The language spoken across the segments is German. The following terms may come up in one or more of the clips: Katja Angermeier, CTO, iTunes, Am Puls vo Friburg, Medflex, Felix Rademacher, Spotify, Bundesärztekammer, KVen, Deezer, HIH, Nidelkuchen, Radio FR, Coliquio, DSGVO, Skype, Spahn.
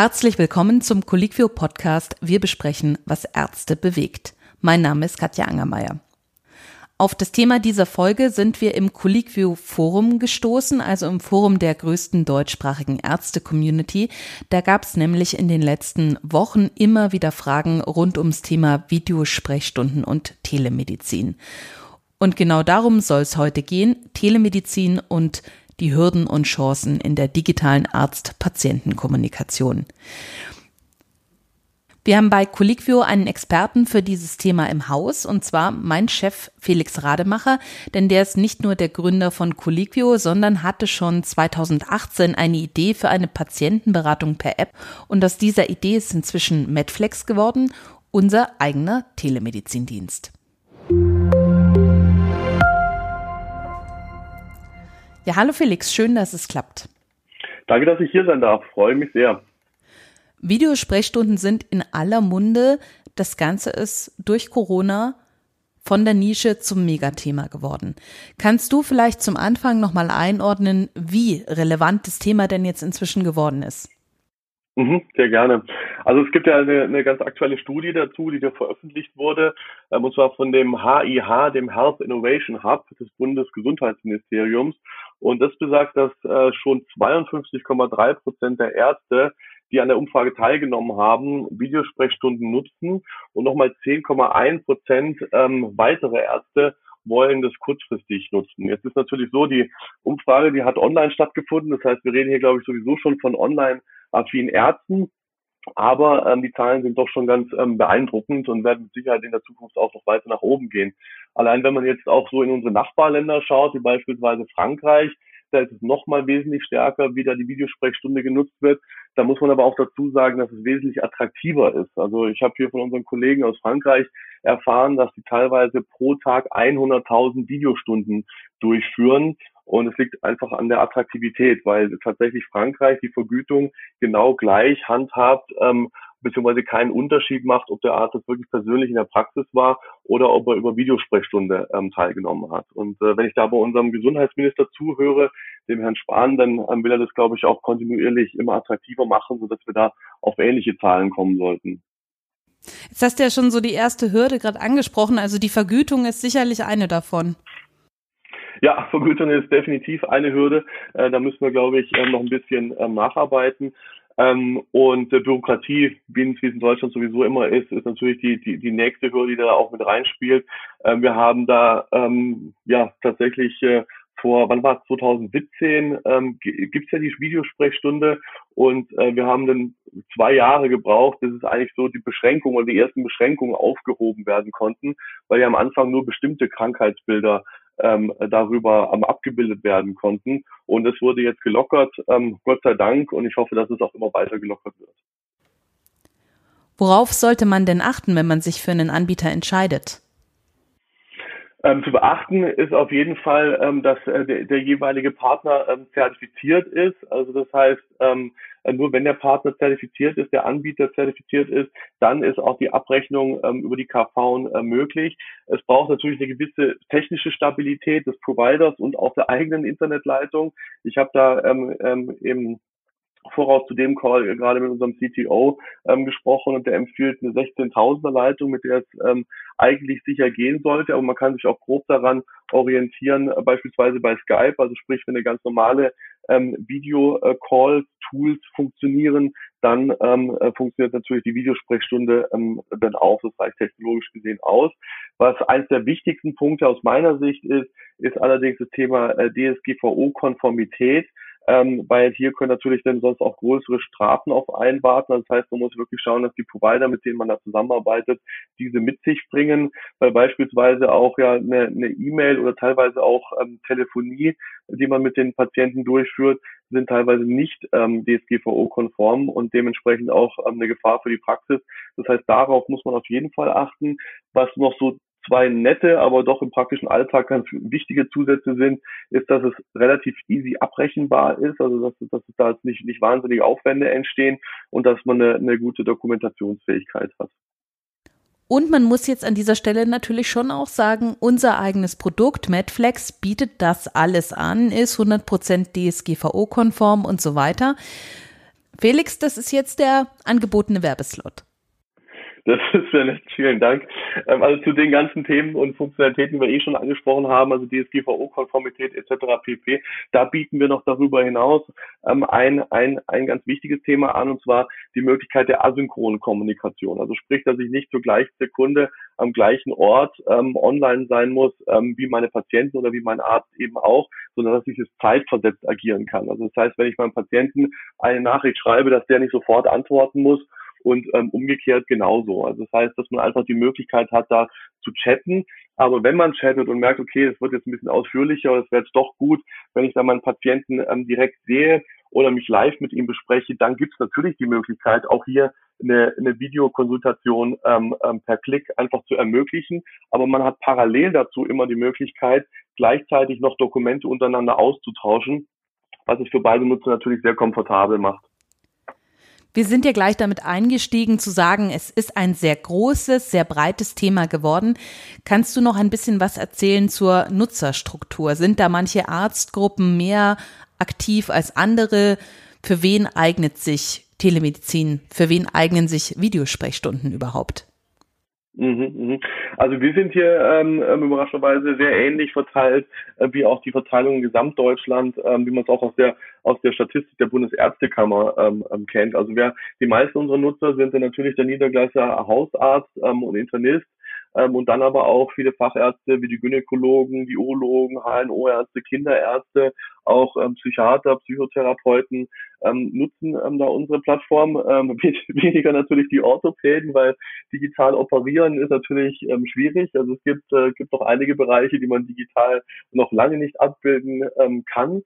Herzlich willkommen zum Coliquio-Podcast. Wir besprechen, was Ärzte bewegt. Mein Name ist Katja Angermeier. Auf das Thema dieser Folge sind wir im Coliquio-Forum gestoßen, also im Forum der größten deutschsprachigen Ärzte-Community. Da gab es nämlich in den letzten Wochen immer wieder Fragen rund ums Thema Videosprechstunden und Telemedizin. Und genau darum soll es heute gehen, Telemedizin und die Hürden und Chancen in der digitalen Arzt-Patienten-Kommunikation. Wir haben bei Coliquio einen Experten für dieses Thema im Haus, und zwar mein Chef Felix Rademacher, denn der ist nicht nur der Gründer von Coliquio, sondern hatte schon 2018 eine Idee für eine Patientenberatung per App, und aus dieser Idee ist inzwischen Medflex geworden, unser eigener Telemedizindienst. Ja, hallo Felix, schön, dass es klappt. Danke, dass ich hier sein darf, freue mich sehr. Videosprechstunden sind in aller Munde. Das Ganze ist durch Corona von der Nische zum Megathema geworden. Kannst du vielleicht zum Anfang nochmal einordnen, wie relevant das Thema denn jetzt inzwischen geworden ist? Sehr gerne. Also es gibt ja eine ganz aktuelle Studie dazu, die da veröffentlicht wurde, und zwar von dem HIH, dem Health Innovation Hub des Bundesgesundheitsministeriums. Und das besagt, dass schon 52,3% der Ärzte, die an der Umfrage teilgenommen haben, Videosprechstunden nutzen, und nochmal 10,1% weitere Ärzte wollen das kurzfristig nutzen. Jetzt ist natürlich so, die Umfrage, die hat online stattgefunden, das heißt, wir reden hier, glaube ich, sowieso schon von online-affinen Ärzten, aber die Zahlen sind doch schon ganz beeindruckend und werden mit Sicherheit in der Zukunft auch noch weiter nach oben gehen. Allein wenn man jetzt auch so in unsere Nachbarländer schaut, wie beispielsweise Frankreich, da ist es nochmal wesentlich stärker, wie da die Videosprechstunde genutzt wird. Da muss man aber auch dazu sagen, dass es wesentlich attraktiver ist. Also ich habe hier von unseren Kollegen aus Frankreich erfahren, dass die teilweise pro Tag 100.000 Videostunden durchführen. Und es liegt einfach an der Attraktivität, weil tatsächlich Frankreich die Vergütung genau gleich handhabt, beziehungsweise keinen Unterschied macht, ob der Arzt das wirklich persönlich in der Praxis war oder ob er über Videosprechstunde teilgenommen hat. Und wenn ich da bei unserem Gesundheitsminister zuhöre, dem Herrn Spahn, dann will er das, glaube ich, auch kontinuierlich immer attraktiver machen, sodass wir da auf ähnliche Zahlen kommen sollten. Jetzt hast du ja schon so die erste Hürde gerade angesprochen, also die Vergütung ist sicherlich eine davon. Ja, Vergütung ist definitiv eine Hürde. Da müssen wir, glaube ich, noch ein bisschen nacharbeiten. Und Bürokratie, wie es in Deutschland sowieso immer ist, ist natürlich die nächste Hürde, die da auch mit reinspielt. Wir haben da tatsächlich wann war es, 2017, gibt's ja die Videosprechstunde, und wir haben dann 2 Jahre gebraucht, bis es eigentlich so die Beschränkungen oder die ersten Beschränkungen aufgehoben werden konnten, weil ja am Anfang nur bestimmte Krankheitsbilder darüber abgebildet werden konnten. Und es wurde jetzt gelockert, Gott sei Dank, und ich hoffe, dass es auch immer weiter gelockert wird. Worauf sollte man denn achten, wenn man sich für einen Anbieter entscheidet? Zu beachten ist auf jeden Fall, dass der jeweilige Partner zertifiziert ist. Also das heißt, nur wenn der Partner zertifiziert ist, der Anbieter zertifiziert ist, dann ist auch die Abrechnung über die KVen möglich. Es braucht natürlich eine gewisse technische Stabilität des Providers und auch der eigenen Internetleitung. Ich habe da im Voraus zu dem Call gerade mit unserem CTO gesprochen, und der empfiehlt eine 16.000er Leitung, mit der es eigentlich sicher gehen sollte, aber man kann sich auch grob daran orientieren, beispielsweise bei Skype, also sprich, wenn eine ganz normale Video-Call-Tools funktionieren, dann funktioniert natürlich die Videosprechstunde dann auch, das reicht technologisch gesehen aus. Was eines der wichtigsten Punkte aus meiner Sicht ist allerdings das Thema DSGVO-Konformität, weil hier können natürlich dann sonst auch größere Strafen auf einen warten. Das heißt, man muss wirklich schauen, dass die Provider, mit denen man da zusammenarbeitet, diese mit sich bringen, weil beispielsweise auch ja eine E-Mail oder teilweise auch Telefonie, die man mit den Patienten durchführt, sind teilweise nicht DSGVO-konform und dementsprechend auch eine Gefahr für die Praxis. Das heißt, darauf muss man auf jeden Fall achten. Was noch so 2 nette, aber doch im praktischen Alltag ganz wichtige Zusätze sind, ist, dass es relativ easy abrechenbar ist, also dass da jetzt nicht wahnsinnige Aufwände entstehen und dass man eine gute Dokumentationsfähigkeit hat. Und man muss jetzt an dieser Stelle natürlich schon auch sagen, unser eigenes Produkt Medflex bietet das alles an, ist 100% DSGVO-konform und so weiter. Felix, das ist jetzt der angebotene Werbeslot. Das ist sehr nett, vielen Dank. Also zu den ganzen Themen und Funktionalitäten, die wir eh schon angesprochen haben, also DSGVO-Konformität etc. pp., da bieten wir noch darüber hinaus ein ganz wichtiges Thema an, und zwar die Möglichkeit der asynchronen Kommunikation. Also sprich, dass ich nicht zur gleichen Sekunde am gleichen Ort online sein muss, wie meine Patienten oder wie mein Arzt eben auch, sondern dass ich es zeitversetzt agieren kann. Also das heißt, wenn ich meinem Patienten eine Nachricht schreibe, dass der nicht sofort antworten muss, und umgekehrt genauso. Also das heißt, dass man einfach die Möglichkeit hat, da zu chatten. Aber wenn man chattet und merkt, okay, es wird jetzt ein bisschen ausführlicher, oder es wäre jetzt doch gut, wenn ich dann meinen Patienten direkt sehe oder mich live mit ihm bespreche, dann gibt es natürlich die Möglichkeit, auch hier eine Videokonsultation per Klick einfach zu ermöglichen. Aber man hat parallel dazu immer die Möglichkeit, gleichzeitig noch Dokumente untereinander auszutauschen, was es für beide Nutzer natürlich sehr komfortabel macht. Wir sind ja gleich damit eingestiegen zu sagen, es ist ein sehr großes, sehr breites Thema geworden. Kannst du noch ein bisschen was erzählen zur Nutzerstruktur? Sind da manche Arztgruppen mehr aktiv als andere? Für wen eignet sich Telemedizin? Für wen eignen sich Videosprechstunden überhaupt? Also wir sind hier überraschenderweise sehr ähnlich verteilt wie auch die Verteilung in Gesamtdeutschland, wie man es auch aus der Statistik der Bundesärztekammer kennt. Also die meisten unserer Nutzer sind dann natürlich der Niedergelassener Hausarzt und Internist. Und dann aber auch viele Fachärzte wie die Gynäkologen, die Urologen, HNO-Ärzte, Kinderärzte, auch Psychiater, Psychotherapeuten nutzen da unsere Plattform. Weniger natürlich die Orthopäden, weil digital operieren ist natürlich schwierig. Also es gibt noch einige Bereiche, die man digital noch lange nicht abbilden kann.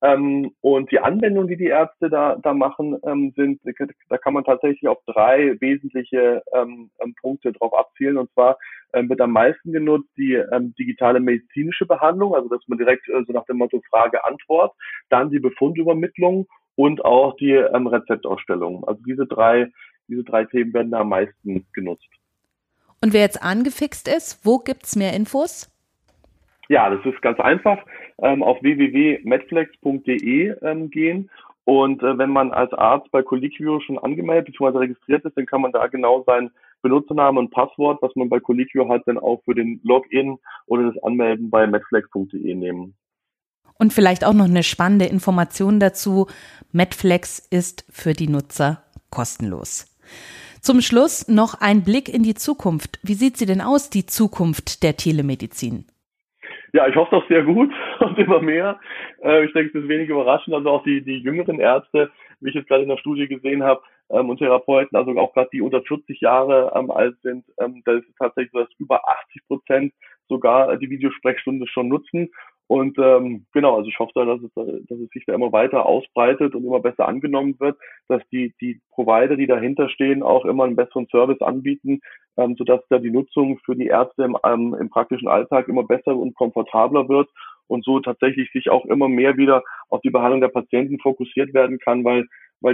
Und die Anwendungen, die Ärzte da machen, da kann man tatsächlich auf 3 wesentliche Punkte drauf abzielen. Und zwar wird am meisten genutzt die digitale medizinische Behandlung, also dass man direkt so nach dem Motto Frage-Antwort, dann die Befundübermittlung und auch die Rezeptausstellung. Also diese drei Themen werden da am meisten genutzt. Und wer jetzt angefixt ist, wo gibt's mehr Infos? Ja, das ist ganz einfach. Auf www.medflex.de gehen. Und wenn man als Arzt bei Coliquio schon angemeldet bzw. registriert ist, dann kann man da genau seinen Benutzernamen und Passwort, was man bei Coliquio hat, dann auch für den Login oder das Anmelden bei medflex.de nehmen. Und vielleicht auch noch eine spannende Information dazu. Medflex ist für die Nutzer kostenlos. Zum Schluss noch ein Blick in die Zukunft. Wie sieht sie denn aus, die Zukunft der Telemedizin? Ja, ich hoffe doch sehr gut und immer mehr. Ich denke, es ist wenig überraschend, also auch die jüngeren Ärzte, wie ich jetzt gerade in der Studie gesehen habe, und Therapeuten, also auch gerade die unter 40 Jahre alt sind, da ist es tatsächlich so, dass über 80% sogar die Videosprechstunde schon nutzen. Und genau, also ich hoffe, dass es sich da immer weiter ausbreitet und immer besser angenommen wird, dass die Provider, die dahinter stehen, auch immer einen besseren Service anbieten, sodass da die Nutzung für die Ärzte im praktischen Alltag immer besser und komfortabler wird und so tatsächlich sich auch immer mehr wieder auf die Behandlung der Patienten fokussiert werden kann, weil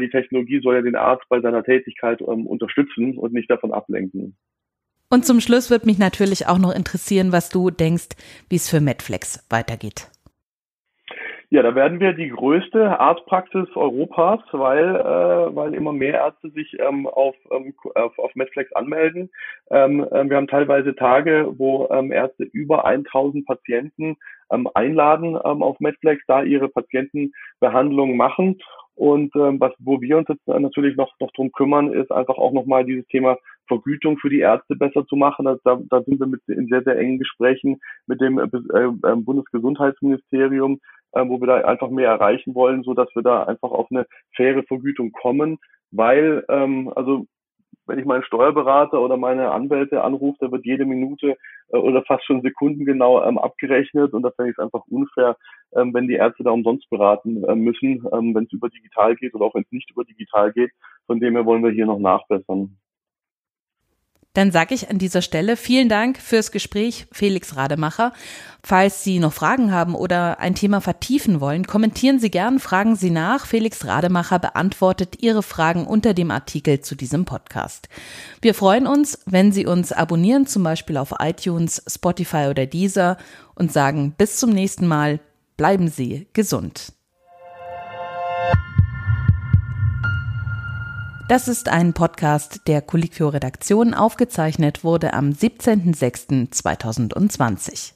die Technologie soll ja den Arzt bei seiner Tätigkeit unterstützen und nicht davon ablenken. Und zum Schluss wird mich natürlich auch noch interessieren, was du denkst, wie es für Medflex weitergeht. Ja, da werden wir die größte Arztpraxis Europas, weil immer mehr Ärzte sich auf Medflex anmelden. Wir haben teilweise Tage, wo Ärzte über 1000 Patienten einladen auf Medflex, da ihre Patientenbehandlung machen. Und wo wir uns jetzt natürlich noch drum kümmern, ist einfach auch nochmal dieses Thema Vergütung für die Ärzte besser zu machen. Also da sind wir in sehr, sehr engen Gesprächen mit dem Bundesgesundheitsministerium, wo wir da einfach mehr erreichen wollen, so dass wir da einfach auf eine faire Vergütung kommen, weil also wenn ich meinen Steuerberater oder meine Anwälte anrufe, da wird jede Minute oder fast schon sekundengenau abgerechnet, und da fände ich es einfach unfair, wenn die Ärzte da umsonst beraten müssen, wenn es über digital geht oder auch wenn es nicht über digital geht. Von dem her wollen wir hier noch nachbessern. Dann sage ich an dieser Stelle vielen Dank fürs Gespräch, Felix Rademacher. Falls Sie noch Fragen haben oder ein Thema vertiefen wollen, kommentieren Sie gern, fragen Sie nach. Felix Rademacher beantwortet Ihre Fragen unter dem Artikel zu diesem Podcast. Wir freuen uns, wenn Sie uns abonnieren, zum Beispiel auf iTunes, Spotify oder Deezer, und sagen bis zum nächsten Mal. Bleiben Sie gesund. Das ist ein Podcast der Coliquio-Redaktion, aufgezeichnet wurde am 17.06.2020.